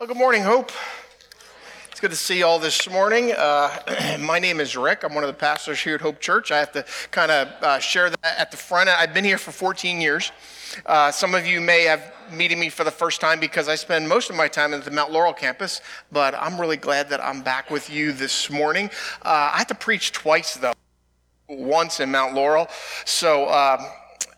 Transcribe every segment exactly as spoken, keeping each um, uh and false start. Well, good morning, Hope. It's good to see you all this morning. Uh, my name is Rick. I'm one of the pastors here at Hope Church. I have to kind of uh, share that at the front. I've been here for fourteen years. Uh, some of you may have meeting me for the first time because I spend most of my time at the Mount Laurel campus, but I'm really glad that I'm back with you this morning. Uh, I had to preach twice, though, once in Mount Laurel. So um,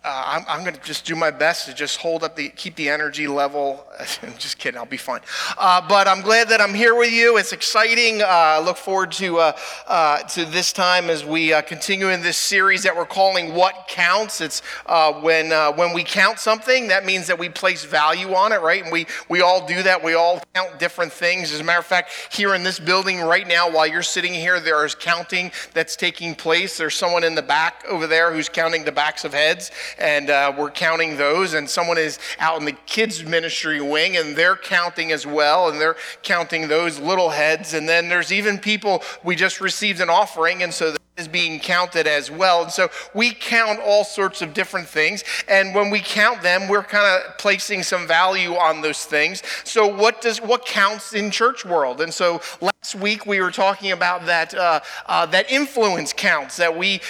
Uh, I'm, I'm going to just do my best to just hold up the, keep the energy level. I'm just kidding. I'll be fine. Uh, but I'm glad that I'm here with you. It's exciting. Uh, I look forward to uh, uh, to this time as we uh, continue in this series that we're calling What Counts. It's uh, when uh, when we count something, that means that we place value on it, right? And we, we all do that. We all count different things. As a matter of fact, here in this building right now, while you're sitting here, there is counting that's taking place. There's someone in the back over there who's counting the backs of heads. And uh, we're counting those, and someone is out in the kids' ministry wing, and they're counting as well, and they're counting those little heads. And then there's even people, we just received an offering, and so that is being counted as well. And so we count all sorts of different things, and when we count them, we're kind of placing some value on those things. So what does what counts in church world? And so last week we were talking about that uh, uh, that influence counts that we.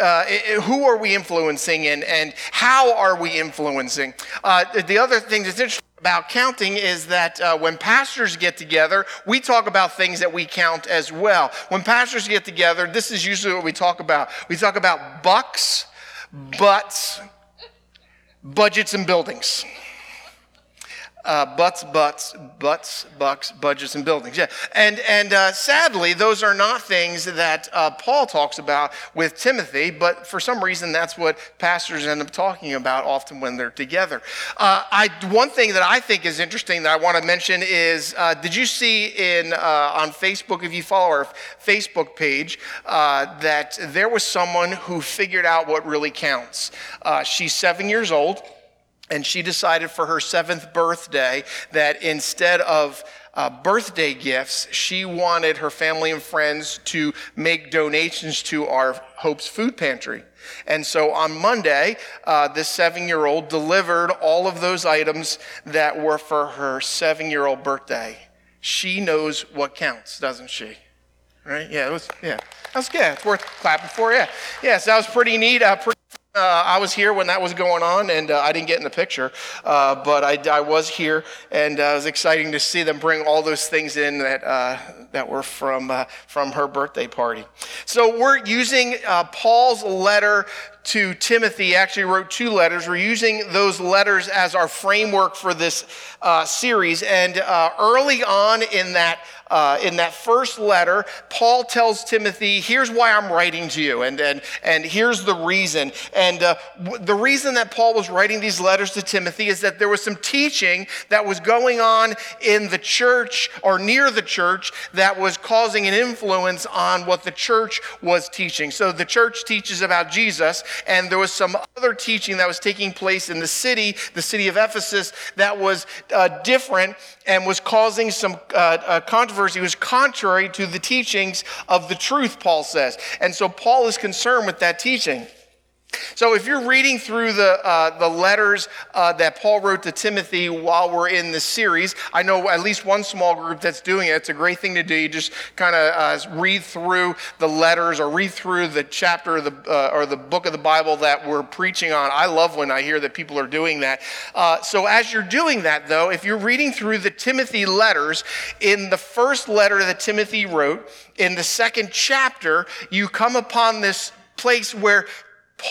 Uh, who are we influencing and, and how are we influencing? Uh, the other thing that's interesting about counting is that uh, when pastors get together, we talk about things that we count as well. When pastors get together, this is usually what we talk about. We talk about bucks, butts, budgets, and buildings. Uh, butts, butts, butts, bucks, budgets, and buildings. Yeah, and and uh, sadly, those are not things that uh, Paul talks about with Timothy. But for some reason, that's what pastors end up talking about often when they're together. Uh, I one thing that I think is interesting that I want to mention is: uh, did you see in uh, on Facebook, if you follow our Facebook page, uh, that there was someone who figured out what really counts? Uh, she's seven years old. And she decided for her seventh birthday that instead of Uh, birthday gifts, she wanted her family and friends to make donations to our Hope's Food Pantry. And so on Monday, uh, this seven-year-old delivered all of those items that were for her seven-year-old birthday. She knows what counts, doesn't she? Right? Yeah, it was, yeah. That was good. It's worth clapping for, yeah. Yeah, so that was pretty neat. Uh, pretty Uh, I was here when that was going on, and uh, I didn't get in the picture, uh, but I, I was here, and uh, it was exciting to see them bring all those things in that uh, that were from uh, from her birthday party. So we're using uh, Paul's letter to Timothy. He actually wrote two letters. We're using those letters as our framework for this uh, series, and uh, early on in that Uh, in that first letter, Paul tells Timothy, here's why I'm writing to you, and and, and here's the reason. And uh, w- the reason that Paul was writing these letters to Timothy is that there was some teaching that was going on in the church or near the church that was causing an influence on what the church was teaching. So the church teaches about Jesus, and there was some other teaching that was taking place in the city, the city of Ephesus, that was uh, different and was causing some uh, uh, controversy. He was contrary to the teachings of the truth, Paul says. And so Paul is concerned with that teaching. So if you're reading through the uh, the letters uh, that Paul wrote to Timothy while we're in this series, I know at least one small group that's doing it. It's a great thing to do. You just kind of uh, read through the letters or read through the chapter of the, uh, or the book of the Bible that we're preaching on. I love when I hear that people are doing that. Uh, so as you're doing that, though, if you're reading through the Timothy letters, in the first letter that Timothy wrote, in the second chapter, you come upon this place where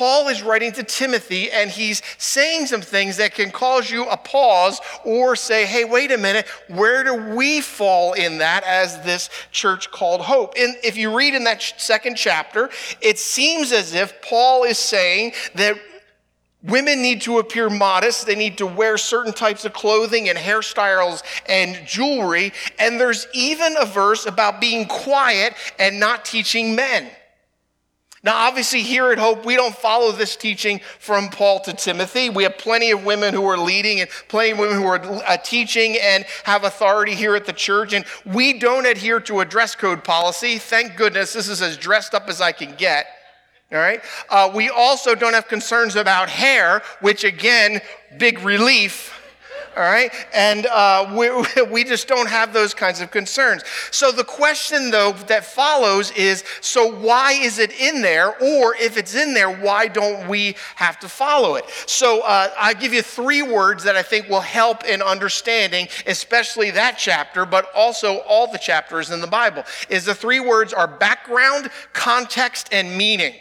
Paul is writing to Timothy, and he's saying some things that can cause you a pause or say, hey, wait a minute, where do we fall in that as this church called Hope? And if you read in that second chapter, it seems as if Paul is saying that women need to appear modest. They need to wear certain types of clothing and hairstyles and jewelry. And there's even a verse about being quiet and not teaching men. Now, obviously, here at Hope, we don't follow this teaching from Paul to Timothy. We have plenty of women who are leading and plenty of women who are uh, teaching and have authority here at the church. And we don't adhere to a dress code policy. Thank goodness, this is as dressed up as I can get. All right. Uh, we also don't have concerns about hair, which, again, big relief. all right? And uh, we, we just don't have those kinds of concerns. So the question, though, that follows is, so why is it in there? Or if it's in there, why don't we have to follow it? So uh, I'll give you three words that I think will help in understanding, especially that chapter, but also all the chapters in the Bible, is the three words are background, context, and meaning.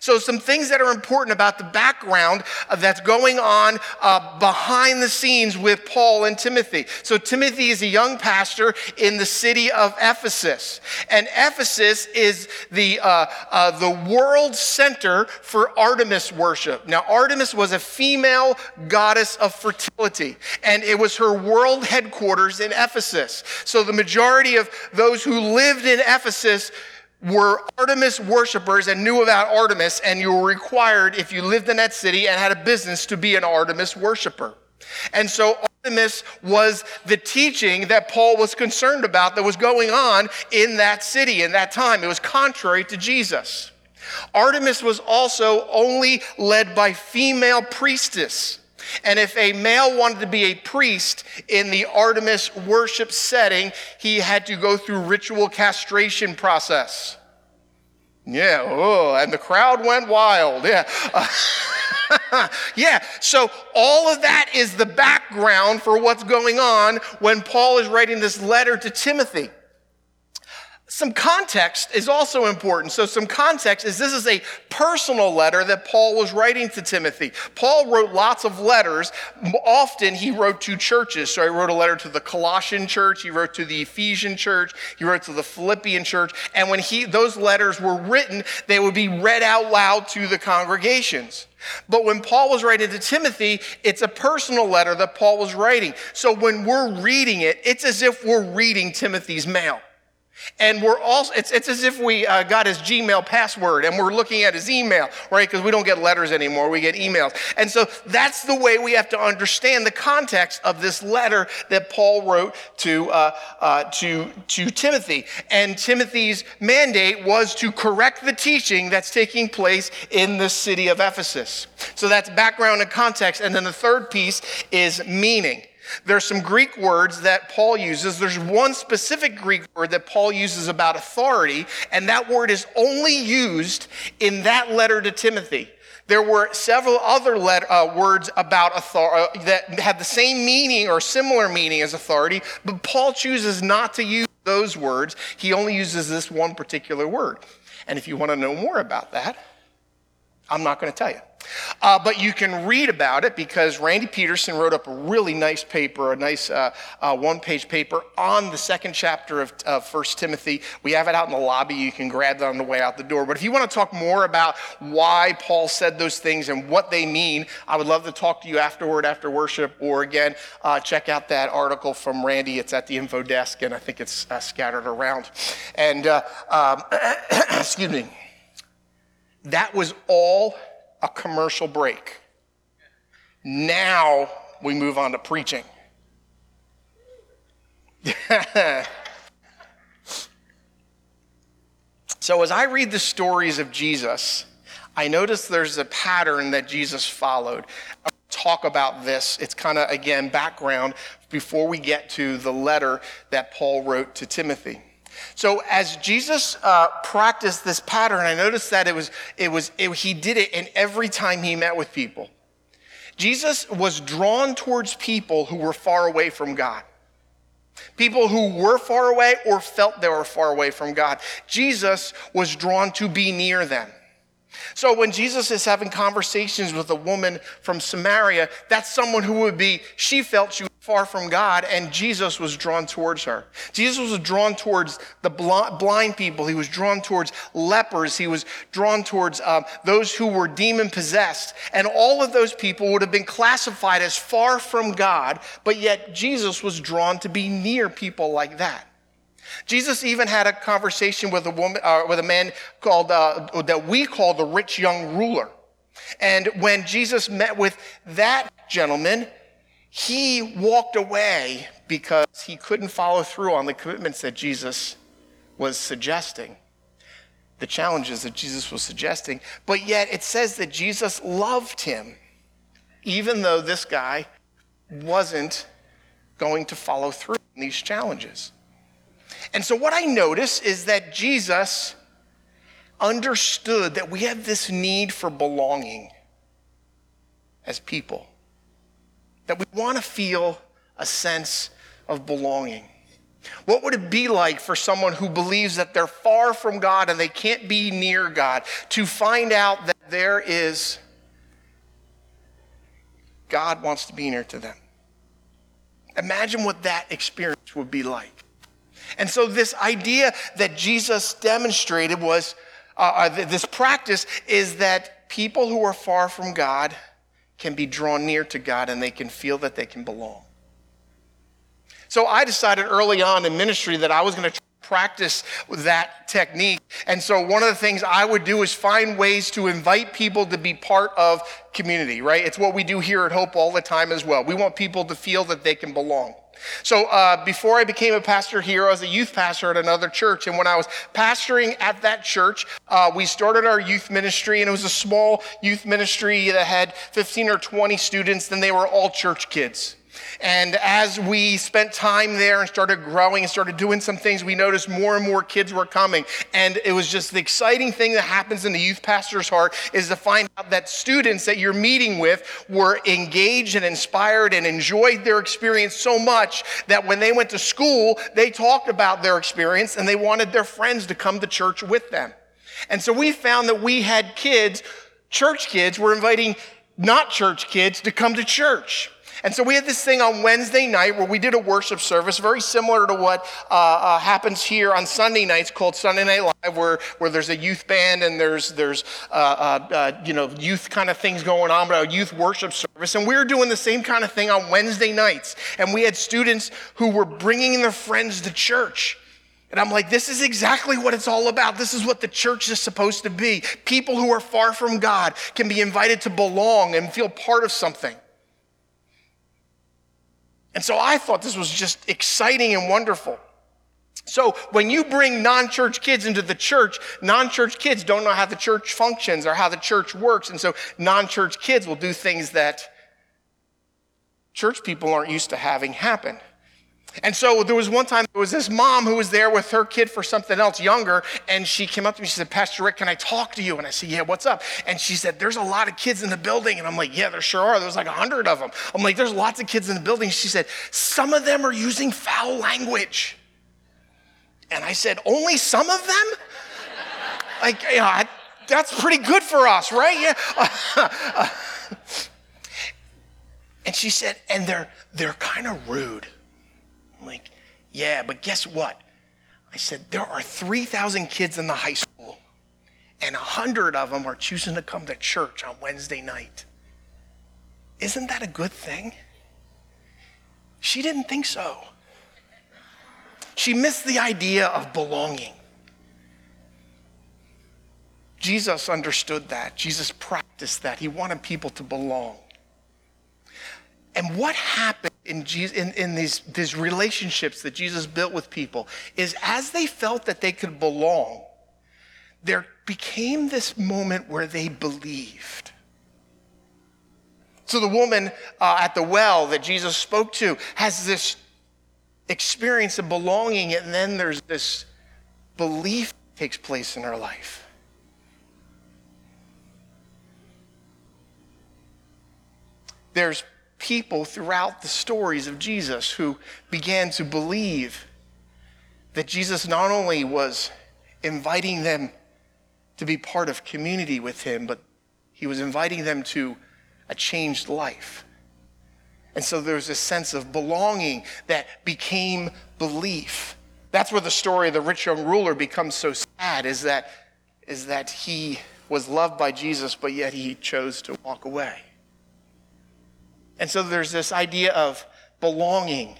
So some things that are important about the background that's going on uh, behind the scenes with Paul and Timothy. So Timothy is a young pastor in the city of Ephesus. And Ephesus is the, uh, uh, the world center for Artemis worship. Now, Artemis was a female goddess of fertility, and it was her world headquarters in Ephesus. So the majority of those who lived in Ephesus were Artemis worshipers and knew about Artemis, and you were required, if you lived in that city and had a business, to be an Artemis worshiper. And so Artemis was the teaching that Paul was concerned about that was going on in that city, in that time. It was contrary to Jesus. Artemis was also only led by female priestess. And if a male wanted to be a priest in the Artemis worship setting, he had to go through ritual castration process. Yeah, oh, and the crowd went wild, yeah. Yeah, so all of that is the background for what's going on when Paul is writing this letter to Timothy. Some context is also important. So some context is this is a personal letter that Paul was writing to Timothy. Paul wrote lots of letters. Often he wrote to churches. So he wrote a letter to the Colossian church. He wrote to the Ephesian church. He wrote to the Philippian church. And when he those letters were written, they would be read out loud to the congregations. But when Paul was writing to Timothy, it's a personal letter that Paul was writing. So when we're reading it, it's as if we're reading Timothy's mail. And we're also, it's, it's as if we uh, got his Gmail password and we're looking at his email, right? Because we don't get letters anymore, we get emails. And so that's the way we have to understand the context of this letter that Paul wrote to, uh, uh, to, to Timothy. And Timothy's mandate was to correct the teaching that's taking place in the city of Ephesus. So that's background and context. And then the third piece is meaning. There's some Greek words that Paul uses. There's one specific Greek word that Paul uses about authority, and that word is only used in that letter to Timothy. There were several other let, uh, words about authority that have the same meaning or similar meaning as authority, but Paul chooses not to use those words. He only uses this one particular word. And if you want to know more about that, I'm not going to tell you. Uh, but you can read about it because Randy Peterson wrote up a really nice paper, a nice uh, uh, one-page paper on the second chapter of, of First Timothy. We have it out in the lobby. You can grab that on the way out the door. But if you want to talk more about why Paul said those things and what they mean, I would love to talk to you afterward, after worship, or again, uh, check out that article from Randy. It's at the info desk, and I think it's uh, scattered around. And uh, um, excuse me. That was all a commercial break. Now we move on to preaching. So as I read the stories of Jesus, I notice there's a pattern that Jesus followed. I'll talk about this. It's kind of, again, background before we get to the letter that Paul wrote to Timothy. So as Jesus uh, practiced this pattern, I noticed that it was it was it, he did it in every time he met with people. Jesus was drawn towards people who were far away from God. People who were far away or felt they were far away from God. Jesus was drawn to be near them. So when Jesus is having conversations with a woman from Samaria, that's someone who would be, she felt she was far from God, and Jesus was drawn towards her. Jesus was drawn towards the blind people. He was drawn towards lepers. He was drawn towards um, those who were demon-possessed. And all of those people would have been classified as far from God, but yet Jesus was drawn to be near people like that. Jesus even had a conversation with a woman, uh, with a man called uh, that we call the rich young ruler. And when Jesus met with that gentleman, he walked away because he couldn't follow through on the commitments that Jesus was suggesting, the challenges that Jesus was suggesting. But yet it says that Jesus loved him, even though this guy wasn't going to follow through on these challenges. And so what I notice is that Jesus understood that we have this need for belonging as people, that we want to feel a sense of belonging. What would it be like for someone who believes that they're far from God and they can't be near God to find out that there is God wants to be near to them? Imagine what that experience would be like. And so this idea that Jesus demonstrated was, uh, this practice is that people who are far from God can be drawn near to God and they can feel that they can belong. So I decided early on in ministry that I was going to practice that technique. And so one of the things I would do is find ways to invite people to be part of community, right? It's what we do here at Hope all the time as well. We want people to feel that they can belong. So uh, before I became a pastor here, I was a youth pastor at another church. And when I was pastoring at that church, uh, we started our youth ministry. And it was a small youth ministry that had fifteen or twenty students, and they were all church kids. And as we spent time there and started growing and started doing some things, we noticed more and more kids were coming. And it was just the exciting thing that happens in the youth pastor's heart is to find out that students that you're meeting with were engaged and inspired and enjoyed their experience so much that when they went to school, they talked about their experience and they wanted their friends to come to church with them. And so we found that we had kids, church kids, were inviting not church kids to come to church. And so we had this thing on Wednesday night where we did a worship service very similar to what uh, uh, happens here on Sunday nights called Sunday Night Live, where, where there's a youth band and there's, there's uh, uh, you know, youth kind of things going on, but a youth worship service. And we were doing the same kind of thing on Wednesday nights. And we had students who were bringing their friends to church. And I'm like, this is exactly what it's all about. This is what the church is supposed to be. People who are far from God can be invited to belong and feel part of something. And so I thought this was just exciting and wonderful. So when you bring non-church kids into the church, non-church kids don't know how the church functions or how the church works. And so non-church kids will do things that church people aren't used to having happen. And so there was one time, there was this mom who was there with her kid for something else younger, and she came up to me, she said, Pastor Rick, can I talk to you? And I said, yeah, what's up? And she said, there's a lot of kids in the building. And I'm like, yeah, there sure are. There's like a hundred of them. I'm like, there's lots of kids in the building. She said, some of them are using foul language. And I said, only some of them? Like, you know, I, that's pretty good for us, right? Yeah. And she said, and they're, they're kind of rude. I'm like, yeah, but guess what? I said, there are three thousand kids in the high school, and one hundred of them are choosing to come to church on Wednesday night. Isn't that a good thing? She didn't think so. She missed the idea of belonging. Jesus understood that. Jesus practiced that. He wanted people to belong. And what happened in, Jesus, in, in these, these relationships that Jesus built with people is as they felt that they could belong, there became this moment where they believed. So the woman uh, at the well that Jesus spoke to has this experience of belonging, and then there's this belief that takes place in her life. There's people throughout the stories of Jesus who began to believe that Jesus not only was inviting them to be part of community with him, but he was inviting them to a changed life. And so there was a sense of belonging that became belief. That's where the story of the rich young ruler becomes so sad, is that, is that he was loved by Jesus, but yet he chose to walk away. And so there's this idea of belonging.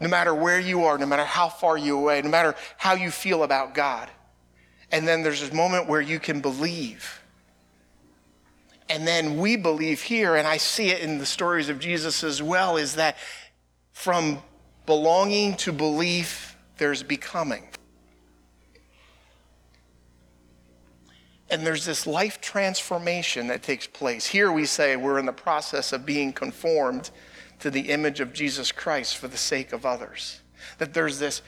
No matter where you are, no matter how far you away, no matter how you feel about God. And then there's this moment where you can believe. And then we believe here, and I see it in the stories of Jesus as well, is that from belonging to belief, there's becoming. And there's this life transformation that takes place. Here we say we're in the process of being conformed to the image of Jesus Christ for the sake of others. That there's this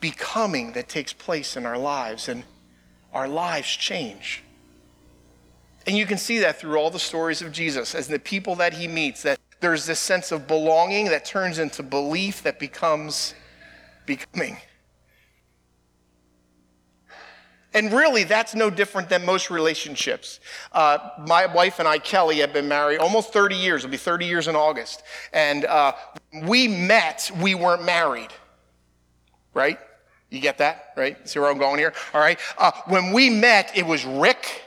becoming that takes place in our lives, and our lives change. And you can see that through all the stories of Jesus, as the people that he meets, that there's this sense of belonging that turns into belief that becomes becoming. And really, that's no different than most relationships. Uh, my wife and I, Kelly, have been married almost thirty years. It'll be thirty years in August. And uh, we met, we weren't married. Right? You get that? Right? See where I'm going here? All right. Uh, when we met, it was Rick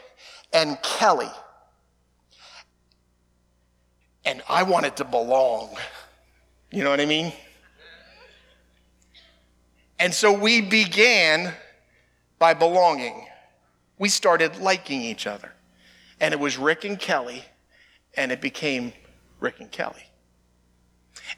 and Kelly. And I wanted to belong. You know what I mean? And so we began by belonging. We started liking each other. And it was Rick and Kelly, and it became Rick and Kelly.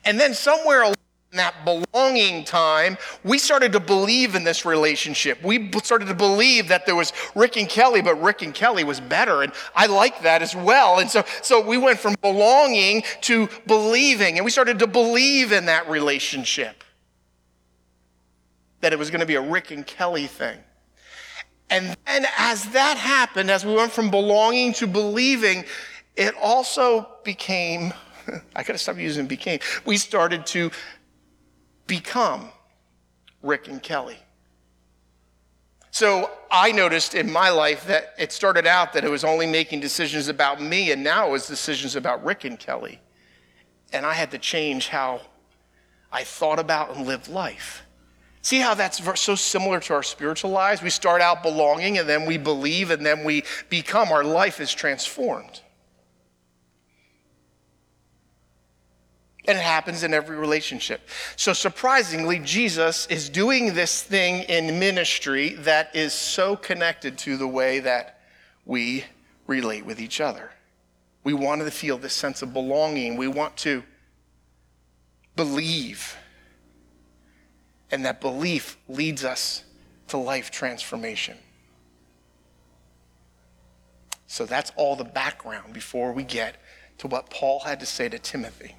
And then somewhere along that belonging time, we started to believe in this relationship. We started to believe that there was Rick and Kelly, but Rick and Kelly was better, and I liked that as well. And so, so we went from belonging to believing, and we started to believe in that relationship, that it was going to be a Rick and Kelly thing. And then as that happened, as we went from belonging to believing, it also became, I gotta stop using became, we started to become Rick and Kelly. So I noticed in my life that it started out that it was only making decisions about me, and now it was decisions about Rick and Kelly. And I had to change how I thought about and lived life. See how that's so similar to our spiritual lives? We start out belonging, and then we believe, and then we become. Our life is transformed. And it happens in every relationship. So surprisingly, Jesus is doing this thing in ministry that is so connected to the way that we relate with each other. We want to feel this sense of belonging. We want to believe. And that belief leads us to life transformation. So that's all the background before we get to what Paul had to say to Timothy.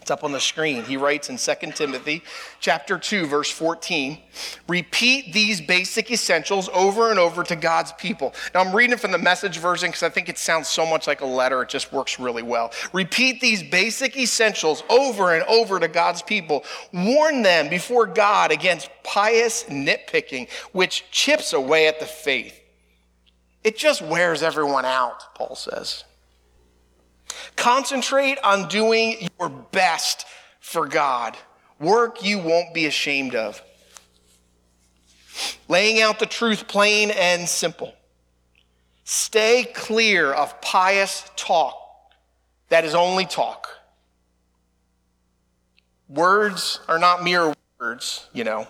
It's up on the screen. He writes in Second Timothy chapter two, verse fourteen, repeat these basic essentials over and over to God's people. Now I'm reading from the Message version because I think it sounds so much like a letter. It just works really well. Repeat these basic essentials over and over to God's people. Warn them before God against pious nitpicking, which chips away at the faith. It just wears everyone out, Paul says. Concentrate on doing your best for God. Work you won't be ashamed of. Laying out the truth plain and simple. Stay clear of pious talk that is only talk. Words are not mere words, you know,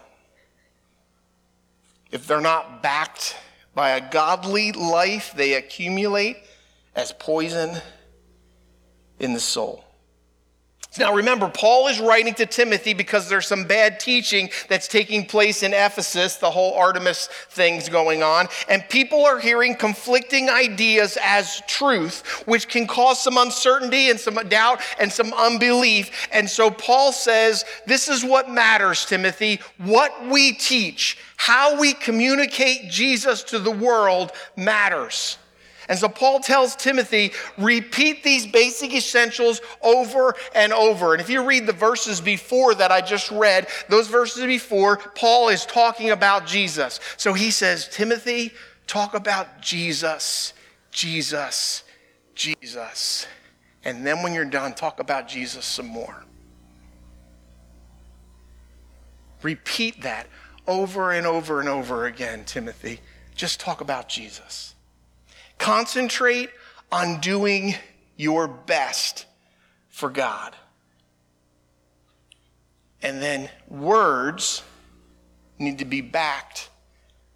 if they're not backed by a godly life, they accumulate as poison in the soul. Now remember, Paul is writing to Timothy because there's some bad teaching that's taking place in Ephesus, the whole Artemis thing's going on, and people are hearing conflicting ideas as truth, which can cause some uncertainty and some doubt and some unbelief. And so Paul says, this is what matters, Timothy. What we teach, how we communicate Jesus to the world matters. And so Paul tells Timothy, repeat these basic essentials over and over. And if you read the verses before that I just read, those verses before, Paul is talking about Jesus. So he says, Timothy, talk about Jesus, Jesus, Jesus. And then when you're done, talk about Jesus some more. Repeat that over and over and over again, Timothy. Just talk about Jesus. Concentrate on doing your best for God. And then words need to be backed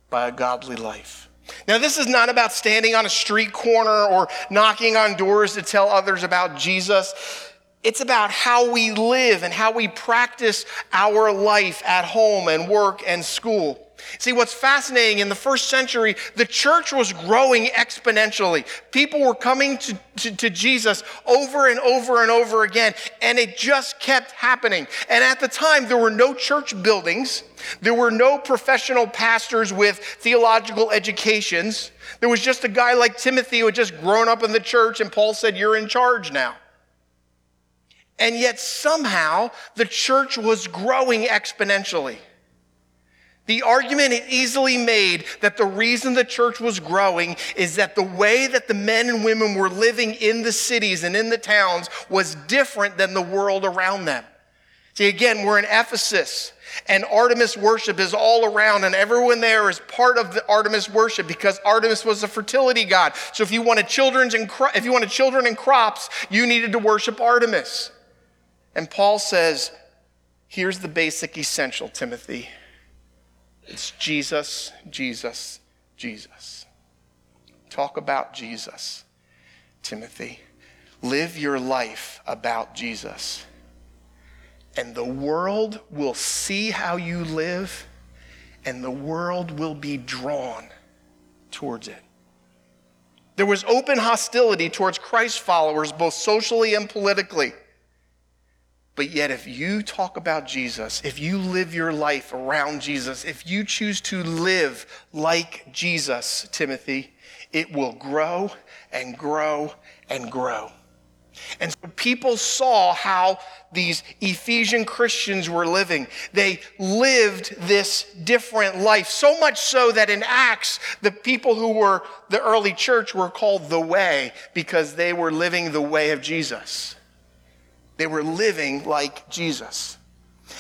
by a godly life. Now, this is not about standing on a street corner or knocking on doors to tell others about Jesus. It's about how we live and how we practice our life at home and work and school. See, what's fascinating, in the first century, the church was growing exponentially. People were coming to, to, to Jesus over and over and over again, and it just kept happening. And at the time, there were no church buildings. There were no professional pastors with theological educations. There was just a guy like Timothy who had just grown up in the church, and Paul said, "You're in charge now." And yet somehow, the church was growing exponentially. The argument is easily made that the reason the church was growing is that the way that the men and women were living in the cities and in the towns was different than the world around them. See, again, we're in Ephesus, and Artemis worship is all around, and everyone there is part of the Artemis worship because Artemis was a fertility god. So if you wanted children and cro- if you wanted children and crops, you needed to worship Artemis. And Paul says, here's the basic essential, Timothy. It's Jesus, Jesus, Jesus. Talk about Jesus, Timothy. Live your life about Jesus. And the world will see how you live, and the world will be drawn towards it. There was open hostility towards Christ followers, both socially and politically. But yet, if you talk about Jesus, if you live your life around Jesus, if you choose to live like Jesus, Timothy, it will grow and grow and grow. And so people saw how these Ephesian Christians were living. They lived this different life, so much so that in Acts, the people who were the early church were called the Way because they were living the way of Jesus. They were living like Jesus.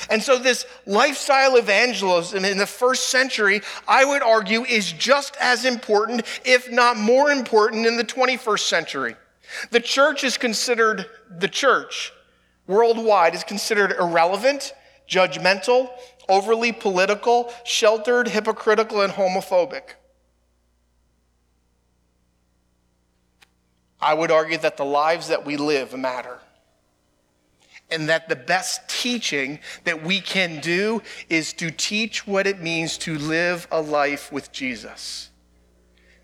And so this lifestyle evangelism in the first century, I would argue, is just as important, if not more important, in the twenty-first century. The church is considered, the church worldwide is considered irrelevant, judgmental, overly political, sheltered, hypocritical, and homophobic. I would argue that the lives that we live matter. And that the best teaching that we can do is to teach what it means to live a life with Jesus.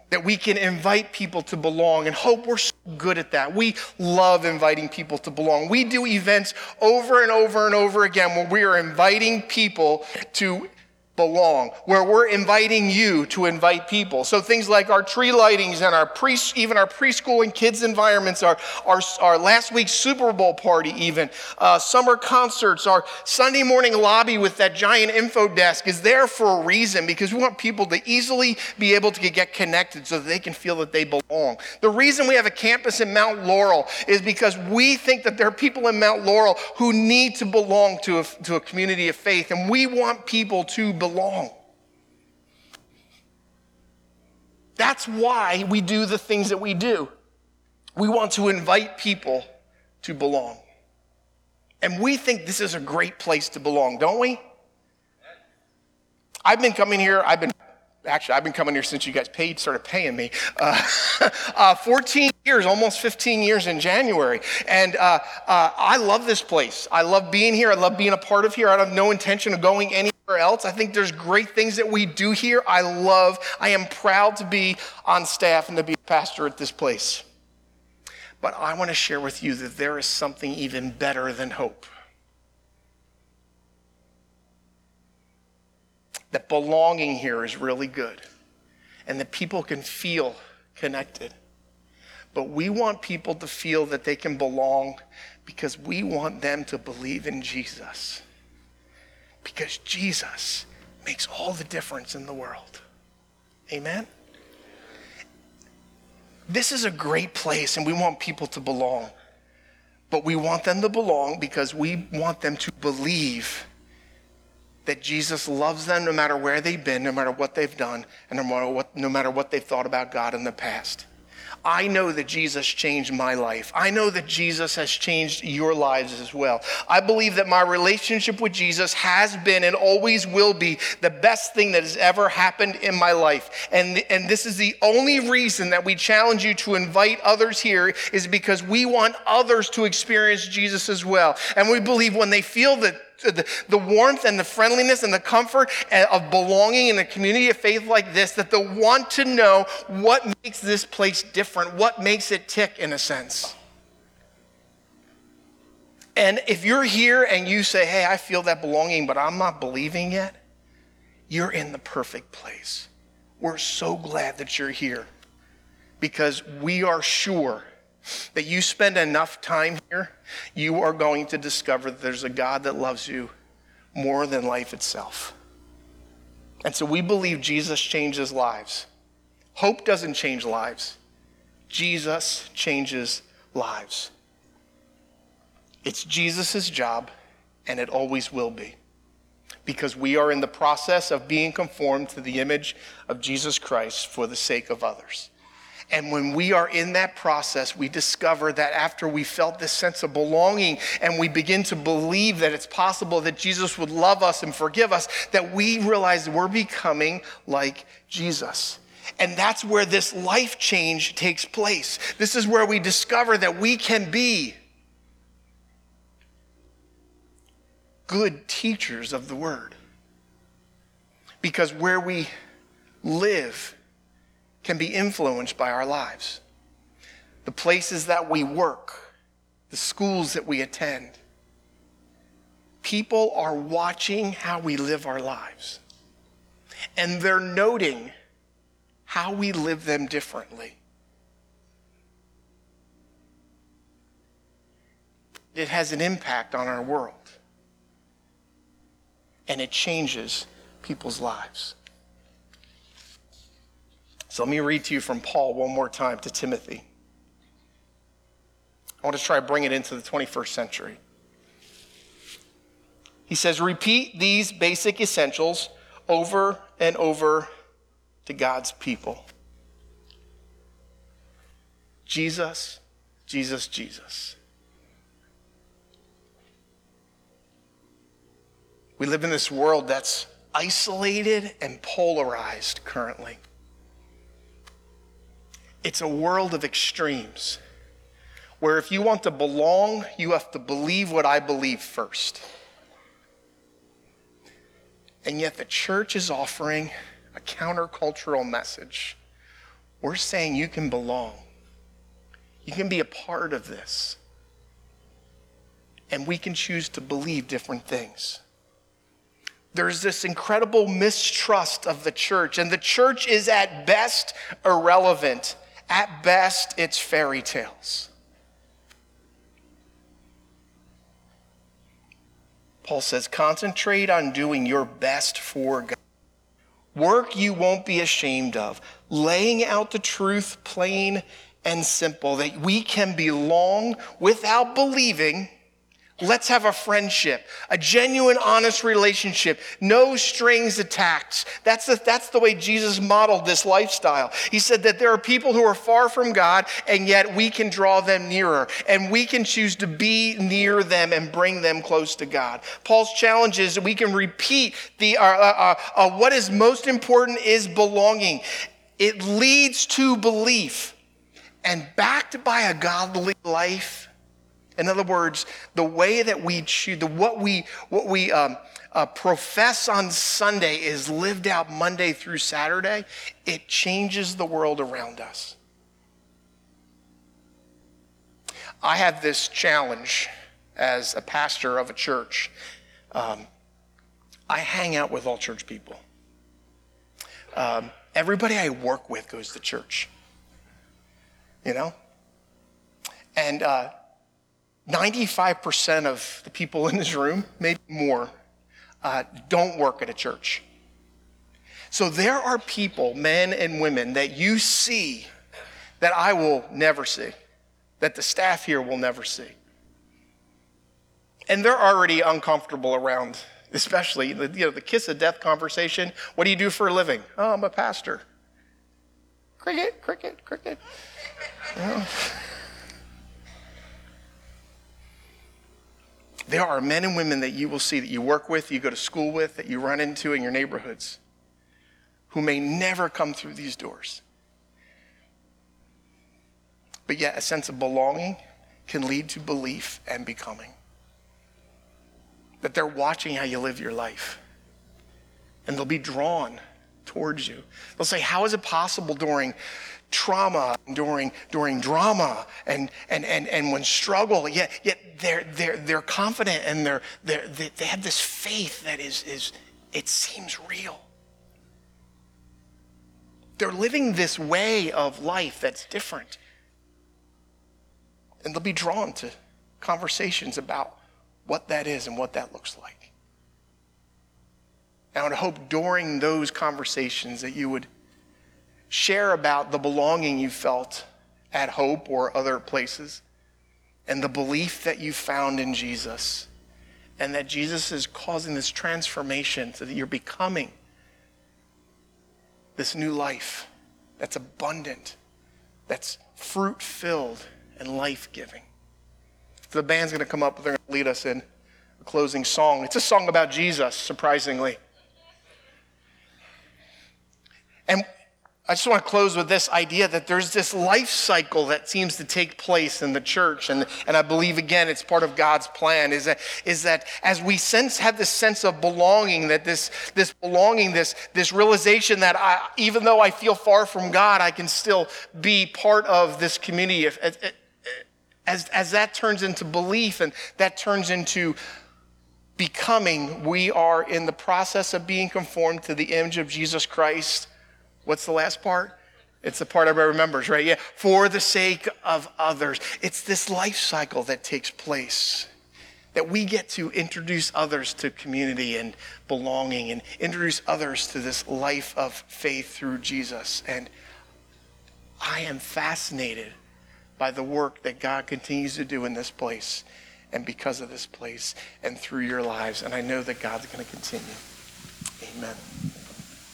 That we can invite people to belong, and Hope, we're so good at that. We love inviting people to belong. We do events over and over and over again where we are inviting people to belong, where we're inviting you to invite people. So things like our tree lightings and our pre, even our preschool and kids environments, our, our, our last week's Super Bowl party even, uh, summer concerts, our Sunday morning lobby with that giant info desk is there for a reason because we want people to easily be able to get connected so that they can feel that they belong. The reason we have a campus in Mount Laurel is because we think that there are people in Mount Laurel who need to belong to a, to a community of faith, and we want people to belong. That's why we do the things that we do. We want to invite people to belong. And we think this is a great place to belong, don't we? I've been coming here, I've been, actually, I've been coming here since you guys paid, started paying me, uh, uh, fourteen years, almost fifteen years in January. And uh, uh, I love this place. I love being here. I love being a part of here. I have no intention of going anywhere else. I think there's great things that we do here. I love, I am proud to be on staff and to be a pastor at this place. But I want to share with you that there is something even better than Hope. That belonging here is really good and that people can feel connected. But we want people to feel that they can belong because we want them to believe in Jesus. Because Jesus makes all the difference in the world. Amen? This is a great place, and we want people to belong. But we want them to belong because we want them to believe that Jesus loves them no matter where they've been, no matter what they've done, and no matter what, no matter what they've thought about God in the past. I know that Jesus changed my life. I know that Jesus has changed your lives as well. I believe that my relationship with Jesus has been and always will be the best thing that has ever happened in my life. And, and this is the only reason that we challenge you to invite others here is because we want others to experience Jesus as well. And we believe when they feel that the, the warmth and the friendliness and the comfort of belonging in a community of faith like this, that they'll want to know what makes this place different, what makes it tick in a sense. And if you're here and you say, hey, I feel that belonging, but I'm not believing yet, you're in the perfect place. We're so glad that you're here, because we are sure that you spend enough time here, you are going to discover that there's a God that loves you more than life itself. And so we believe Jesus changes lives. Hope doesn't change lives. Jesus changes lives. It's Jesus' job, and it always will be, because we are in the process of being conformed to the image of Jesus Christ for the sake of others. And when we are in that process, we discover that after we felt this sense of belonging and we begin to believe that it's possible that Jesus would love us and forgive us, that we realize we're becoming like Jesus. And that's where this life change takes place. This is where we discover that we can be good teachers of the word, because where we live can be influenced by our lives. The places that we work, the schools that we attend, people are watching how we live our lives, and they're noting how we live them differently. It has an impact on our world. And it changes people's lives. So let me read to you from Paul one more time to Timothy. I want to try to bring it into the twenty-first century. He says, repeat these basic essentials over and over to God's people. Jesus, Jesus, Jesus. We live in this world that's isolated and polarized currently. It's a world of extremes, where if you want to belong, you have to believe what I believe first. And yet the church is offering a countercultural message. We're saying you can belong. You can be a part of this. And we can choose to believe different things. There's this incredible mistrust of the church, and the church is at best irrelevant. At best, it's fairy tales. Paul says, concentrate on doing your best for God. Work you won't be ashamed of, laying out the truth plain and simple, that we can belong without believing. Let's have a friendship, a genuine, honest relationship, no strings attached. That's the, that's the way Jesus modeled this lifestyle. He said that there are people who are far from God, and yet we can draw them nearer, and we can choose to be near them and bring them close to God. Paul's challenge is that we can repeat the uh, uh, uh, what is most important is belonging. It leads to belief, and backed by a godly life. In other words, the way that we choose, the, what we what we um, uh, profess on Sunday is lived out Monday through Saturday. It changes the world around us. I have this challenge as a pastor of a church. Um, I hang out with all church people. Um, everybody I work with goes to church. You know? And... Uh, ninety-five percent of the people in this room, maybe more, uh, don't work at a church. So there are people, men and women, that you see that I will never see, that the staff here will never see. And they're already uncomfortable around, especially, you know, the kiss of death conversation. What do you do for a living? Oh, I'm a pastor. Cricket, cricket, cricket. You know? There are men and women that you will see, that you work with, you go to school with, that you run into in your neighborhoods, who may never come through these doors. But yet a sense of belonging can lead to belief and becoming. that they're watching how you live your life. And they'll be drawn towards you. They'll say, how is it possible during trauma, during during drama, and and and, and when struggle, yet yet they're they're they're confident, and they're they're they, they have this faith that is is it seems real. They're living this way of life that's different. And they'll be drawn to conversations about what that is and what that looks like. And I would hope during those conversations that you would share about the belonging you felt at Hope or other places, and the belief that you found in Jesus, and that Jesus is causing this transformation so that you're becoming this new life that's abundant, that's fruit-filled, and life-giving. The band's going to come up. They're going to lead us in a closing song. It's a song about Jesus, surprisingly. And I just want to close with this idea that there's this life cycle that seems to take place in the church. And, and I believe, again, it's part of God's plan, is that, is that as we sense have this sense of belonging, that this, this belonging, this, this realization that I, even though I feel far from God, I can still be part of this community. If, if, As, as that turns into belief and that turns into becoming, we are in the process of being conformed to the image of Jesus Christ. What's the last part? It's the part everybody remembers, right? Yeah, for the sake of others. It's this life cycle that takes place, that we get to introduce others to community and belonging, and introduce others to this life of faith through Jesus. And I am fascinated by the work that God continues to do in this place, and because of this place, and through your lives. And I know that God's going to continue. Amen.